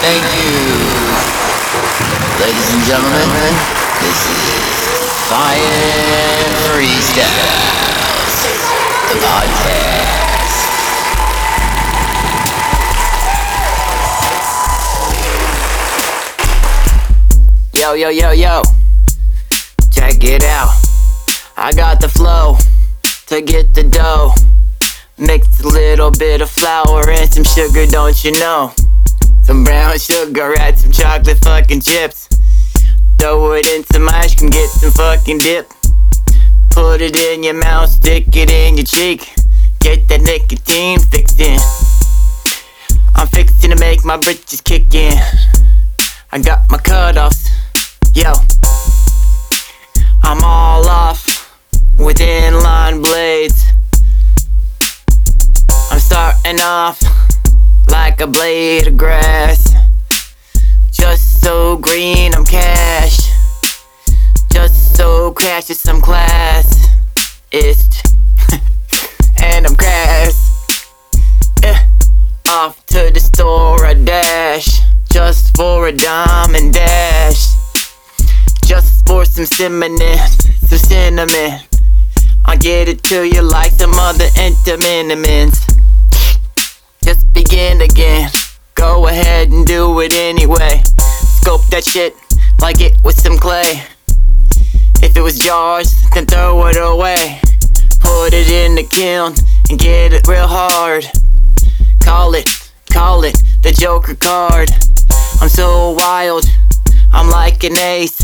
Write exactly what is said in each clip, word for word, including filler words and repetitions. Thank you. Ladies and gentlemen, this is Fire Freestyles, the podcast. Yo, yo, yo, yo, check it out. I got the flow to get the dough. Mixed a little bit of flour and some sugar, don't you know? Some brown sugar, add some chocolate fucking chips. Throw it in some ice cream, get some fucking dip. Put it in your mouth, stick it in your cheek. Get that nicotine fixin'. I'm fixin' to make my britches kick in. I got my cutoffs. Yo, I'm all off with inline blades. I'm starting off like a blade of grass. Just so green, I'm cash. Just so crashes, I'm class. It's and I'm crass. Eh. Off to the store I dash, just for a dime and dash. Just for some cinnamon, some cinnamon. I'll get it to you like some other interminiments. Just begin again, go ahead and do it anyway. Scope that shit like it was some clay. If it was jars, then throw it away. Put it in the kiln and get it real hard. Call it, call it the Joker card. I'm so wild, I'm like an ace.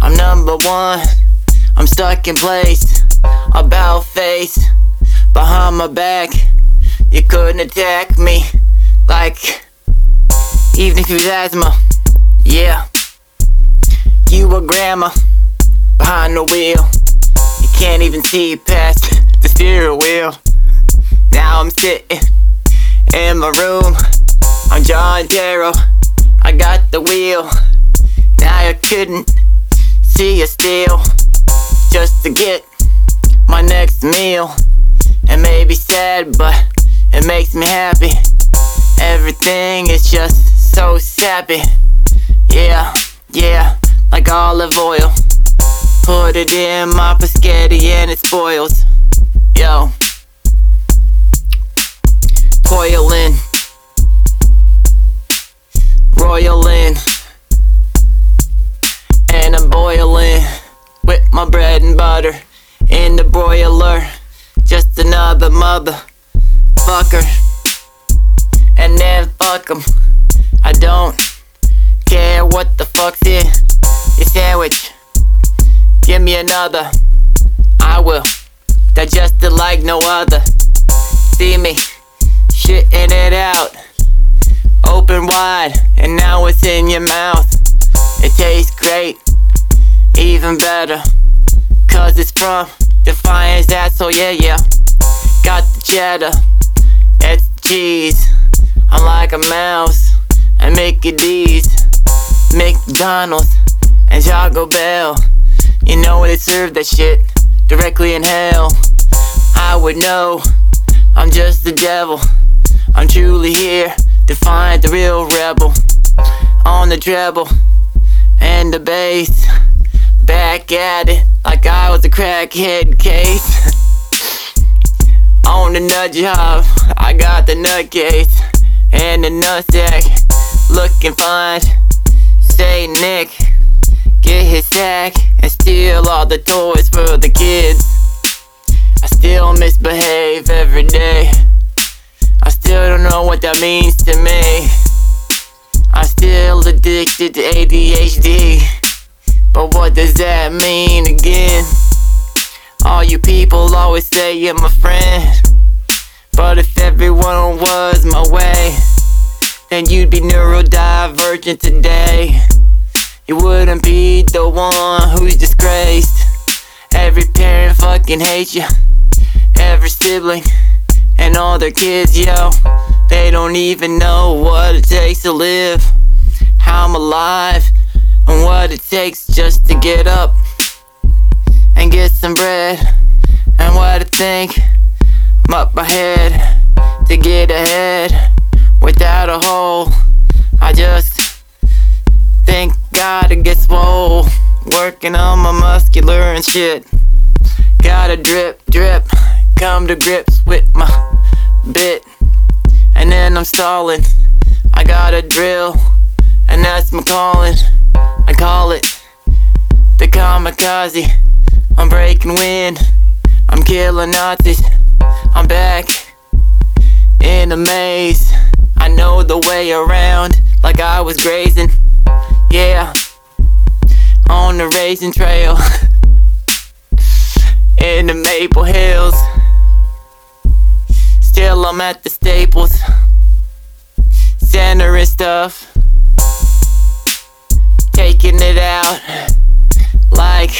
I'm number one, I'm stuck in place. About face, behind my back. You couldn't attack me, like, even if you was asthma. Yeah, you a grandma, behind the wheel. You can't even see past the steering wheel. Now I'm sitting in my room, I'm John Darrow. I got the wheel, now you couldn't see it still. Just to get my next meal. It may be sad, but it makes me happy. Everything is just so sappy. Yeah, yeah, like olive oil. Put it in my pescetti and it spoils. Yo, coil in, royal in, and I'm boiling with my bread and butter in the broiler. Just another mother fucker, and then fuck 'em. I don't care what the fuck's in your sandwich. Give me another, I will digest it like no other. See me shitting it out, open wide, and now it's in your mouth. It tastes great, even better, cause it's from Defiance, that's so yeah, yeah. Got the cheddar, it's the cheese. I'm like a mouse, and Mickey D's, McDonald's, and Taco Bell. You know they serve that shit directly in hell. I would know, I'm just the devil. I'm truly here, defiant, the real rebel. On the treble and the bass, back at it like I was a crackhead case. On the nut job, I got the nutcase and the nutsack. Looking fine, say Nick, get his sack and steal all the toys for the kids. I still misbehave every day. I still don't know what that means to me. I'm still addicted to A D H D, but what does that mean again? All you people always say you're my friend, but if everyone was my way, then you'd be neurodivergent today. You wouldn't be the one who's disgraced. Every parent fucking hates you, every sibling and all their kids, yo. They don't even know what it takes to live, how I'm alive, and what it takes just to get up and get some bread, and what I think I'm up my head to get ahead without a hole. I just thank God to get swole, working on my muscular and shit. Gotta drip, drip, come to grips with my bit, and then I'm stalling. I gotta drill, and that's my calling. I call it the kamikaze. I'm breaking wind, I'm killing Nazis. I'm back in the maze. I know the way around, like I was grazing. Yeah, on the raisin trail. In the Maple Hills, still I'm at the Staples Center and stuff, taking it out like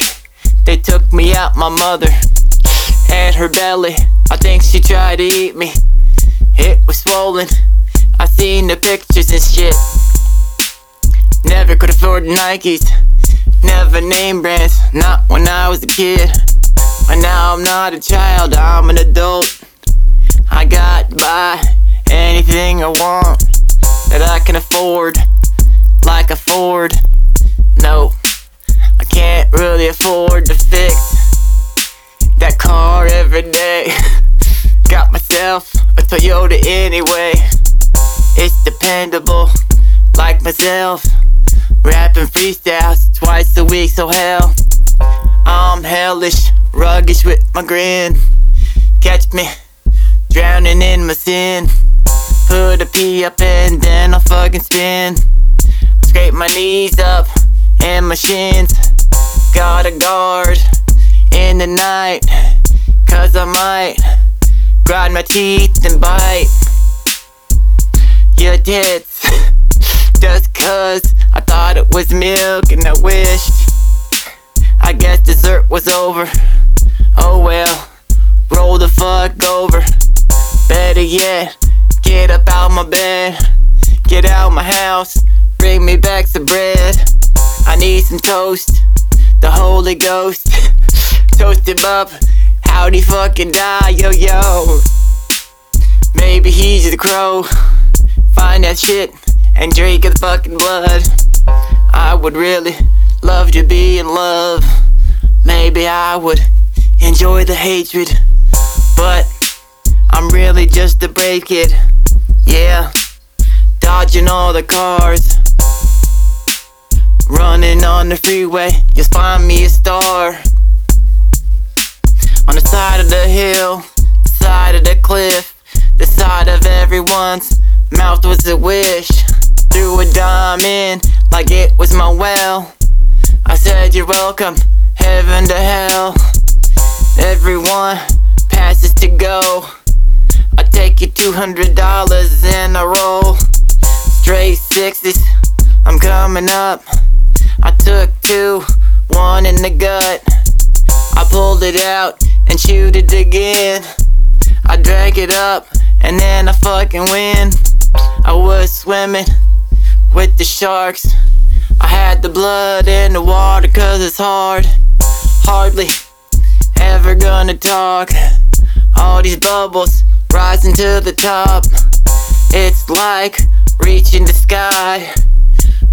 they took me out my mother and her belly. I think she tried to eat me, it was swollen. I seen the pictures and shit. Never could afford Nikes, never name brands, not when I was a kid. And now I'm not a child, I'm an adult. I got by anything I want that I can afford, like a Ford. No, I can't really afford to fix that car every day. Got myself a Toyota anyway. It's dependable, like myself. Rapping freestyles twice a week, so hell, I'm hellish, ruggish with my grin. Catch me drowning in my sin. Put a pee up and then I'll fucking spin. Scrape my knees up and my shins. Got a guard in the night, cause I might grind my teeth and bite your tits. Just cause I thought it was milk and I wished, I guess dessert was over. Oh well, roll the fuck over. Better yet, get up out my bed, get out my house, bring me back some bread. I need some toast, the Holy Ghost. Toast him up, how'd he fucking die, yo yo. Maybe he's the crow, find that shit and drink his fucking blood. I would really love to be in love. Maybe I would enjoy the hatred, but I'm really just a brave kid. Yeah, dodging all the cars, running on the freeway. You'll find me a star on the side of the hill, side of the cliff, the side of everyone's mouth was a wish. Threw a dime in like it was my well. I said you're welcome, heaven to hell. Everyone passes to go. I take your two hundred dollars and I roll. Straight sixes, I'm coming up. I took two, one in the gut. I pulled it out and chewed it again. I drank it up and then I fucking win. I was swimming with the sharks. I had the blood in the water cause it's hard. Hardly ever gonna talk. All these bubbles rising to the top. It's like reaching the sky,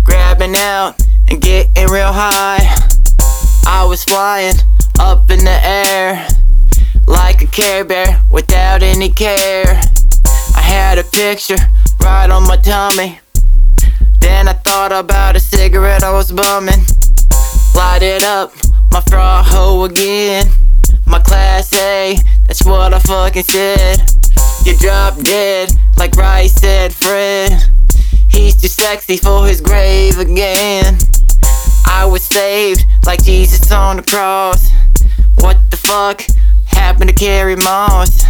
grabbing out and getting real high. I was flying up in the air like a Care Bear without any care. I had a picture right on my tummy. Then I thought about a cigarette I was bumming. Light it up, my fraho again. My class A, that's what I fucking said. You drop dead, like Rice said Fred. He's too sexy for his grave again. I was saved, like Jesus on the cross. What the fuck happened to Carrie Moss?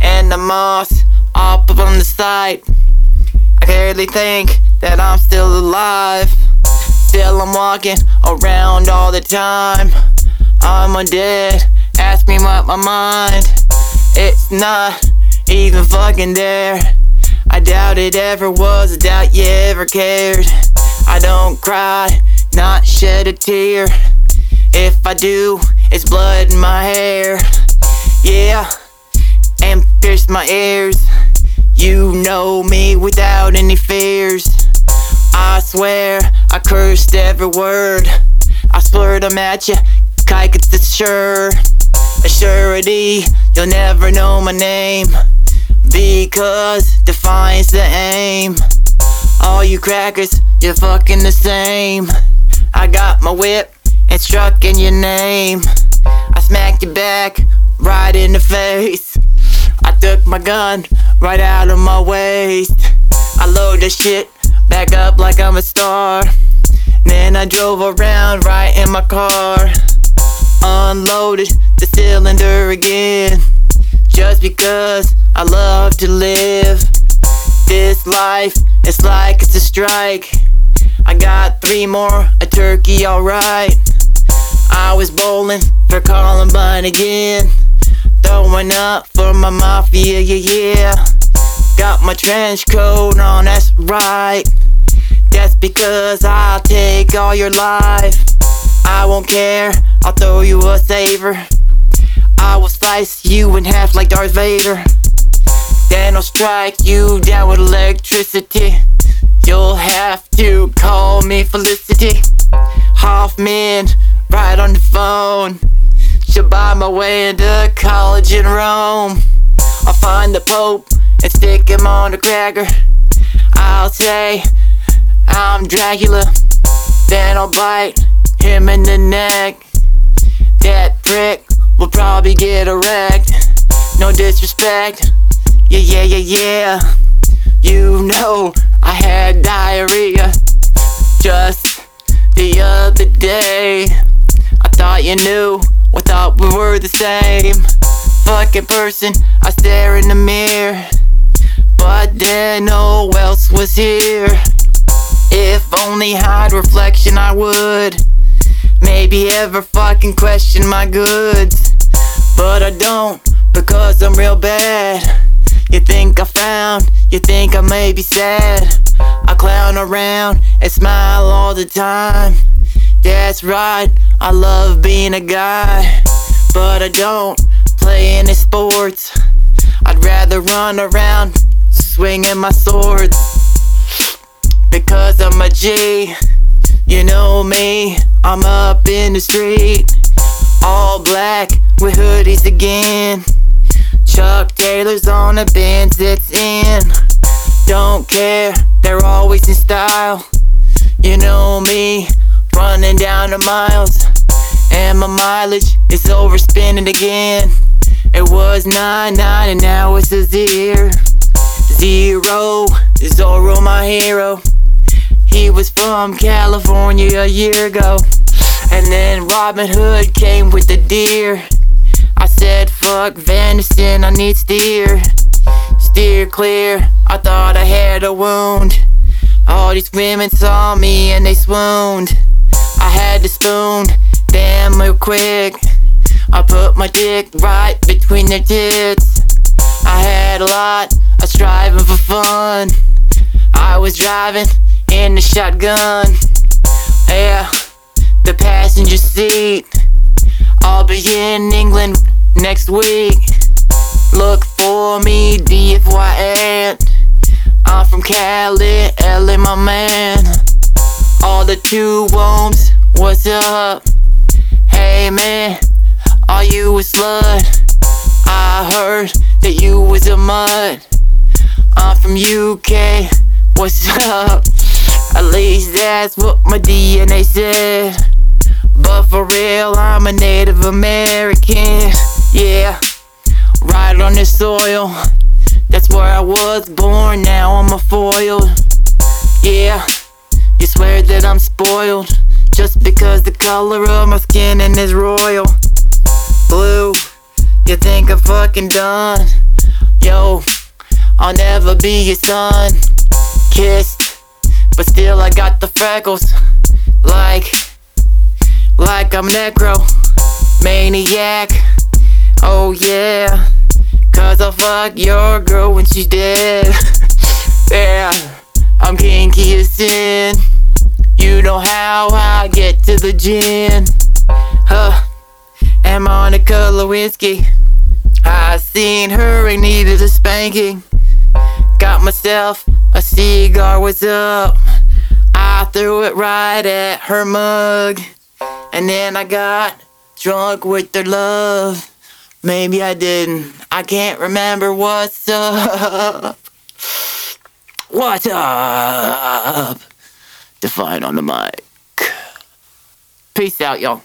And the moss up on the side. I barely think that I'm still alive. Still I'm walking around all the time. I'm undead, ask me what my mind. It's not even fucking there. I doubt it ever was, I doubt you ever cared. I don't cry, not shed a tear. If I do, it's blood in my hair. Yeah, and pierce my ears. You know me without any fears. cursed every word. I slurred them at you, I could assure a surety you'll never know my name, because defines the aim. All you crackers, you're fucking the same. I got my whip and struck in your name. I smacked you back right in the face. I took my gun right out of my waist. I load this shit back up like I'm a star. Then I drove around right in my car. Unloaded the cylinder again, just because I love to live. This life, it's like it's a strike. I got three more, a turkey, alright. I was bowling for Columbine again, throwing up for my mafia, yeah, yeah. Got my trench coat on, that's right. That's because I'll take all your life. I won't care, I'll throw you a saber. I will slice you in half like Darth Vader. Then I'll strike you down with electricity. You'll have to call me Felicity Hoffman, right on the phone. She'll buy my way into college in Rome. I'll find the Pope and stick him on the cracker. I'll say I'm Dracula. Then I'll bite him in the neck. That prick will probably get erect. No disrespect, yeah, yeah, yeah, yeah. You know I had diarrhea just the other day. I thought you knew, I thought we were the same fucking person. I stare in the mirror, but then no else was here. If only hide reflection I would maybe ever fucking question my goods. But I don't, because I'm real bad. You think I found, you think I may be sad. I clown around and smile all the time. That's right, I love being a guy. But I don't play any sports. I'd rather run around swinging my sword, because I'm a G. You know me, I'm up in the street, all black with hoodies again. Chuck Taylor's on the bench that's in. Don't care, they're always in style. You know me, running down the miles, and my mileage is overspinning again. It was nine nine and now it's a zero. Zero is Zorro, my hero. He was from California a year ago. And then Robin Hood came with the deer. I said fuck venison, I need steer. Steer clear, I thought I had a wound. All these women saw me and they swooned. I had the spoon, damn real quick. I put my dick right between their tits. I had a lot, I was striving for fun. I was driving in the shotgun, yeah, the passenger seat. I'll be in England next week. Look for me, D F Y N. I'm from Cali, L A, my man. All the two wombs, what's up? Hey man, are you a slut? I heard that you was a mutt. I'm from U K, what's up? At least that's what my D N A said. But for real, I'm a Native American. Yeah, right on this soil. That's where I was born, now I'm a foil. Yeah, you swear that I'm spoiled, just because the color of my skin and it's royal. Blue, you think I'm fucking done? Yo, I'll never be your son. Kissed, but still I got the freckles. Like, like I'm necro maniac. Oh yeah, cause I'll fuck your girl when she's dead. Yeah, I'm kinky as sin. You know how I get to the gin. Huh, I'm on a color whiskey. I seen her and needed a spanking. Got myself a cigar, what's up? I threw it right at her mug. And then I got drunk with their love. Maybe I didn't. I can't remember what's up. What's up? Define on the mic. Peace out, y'all.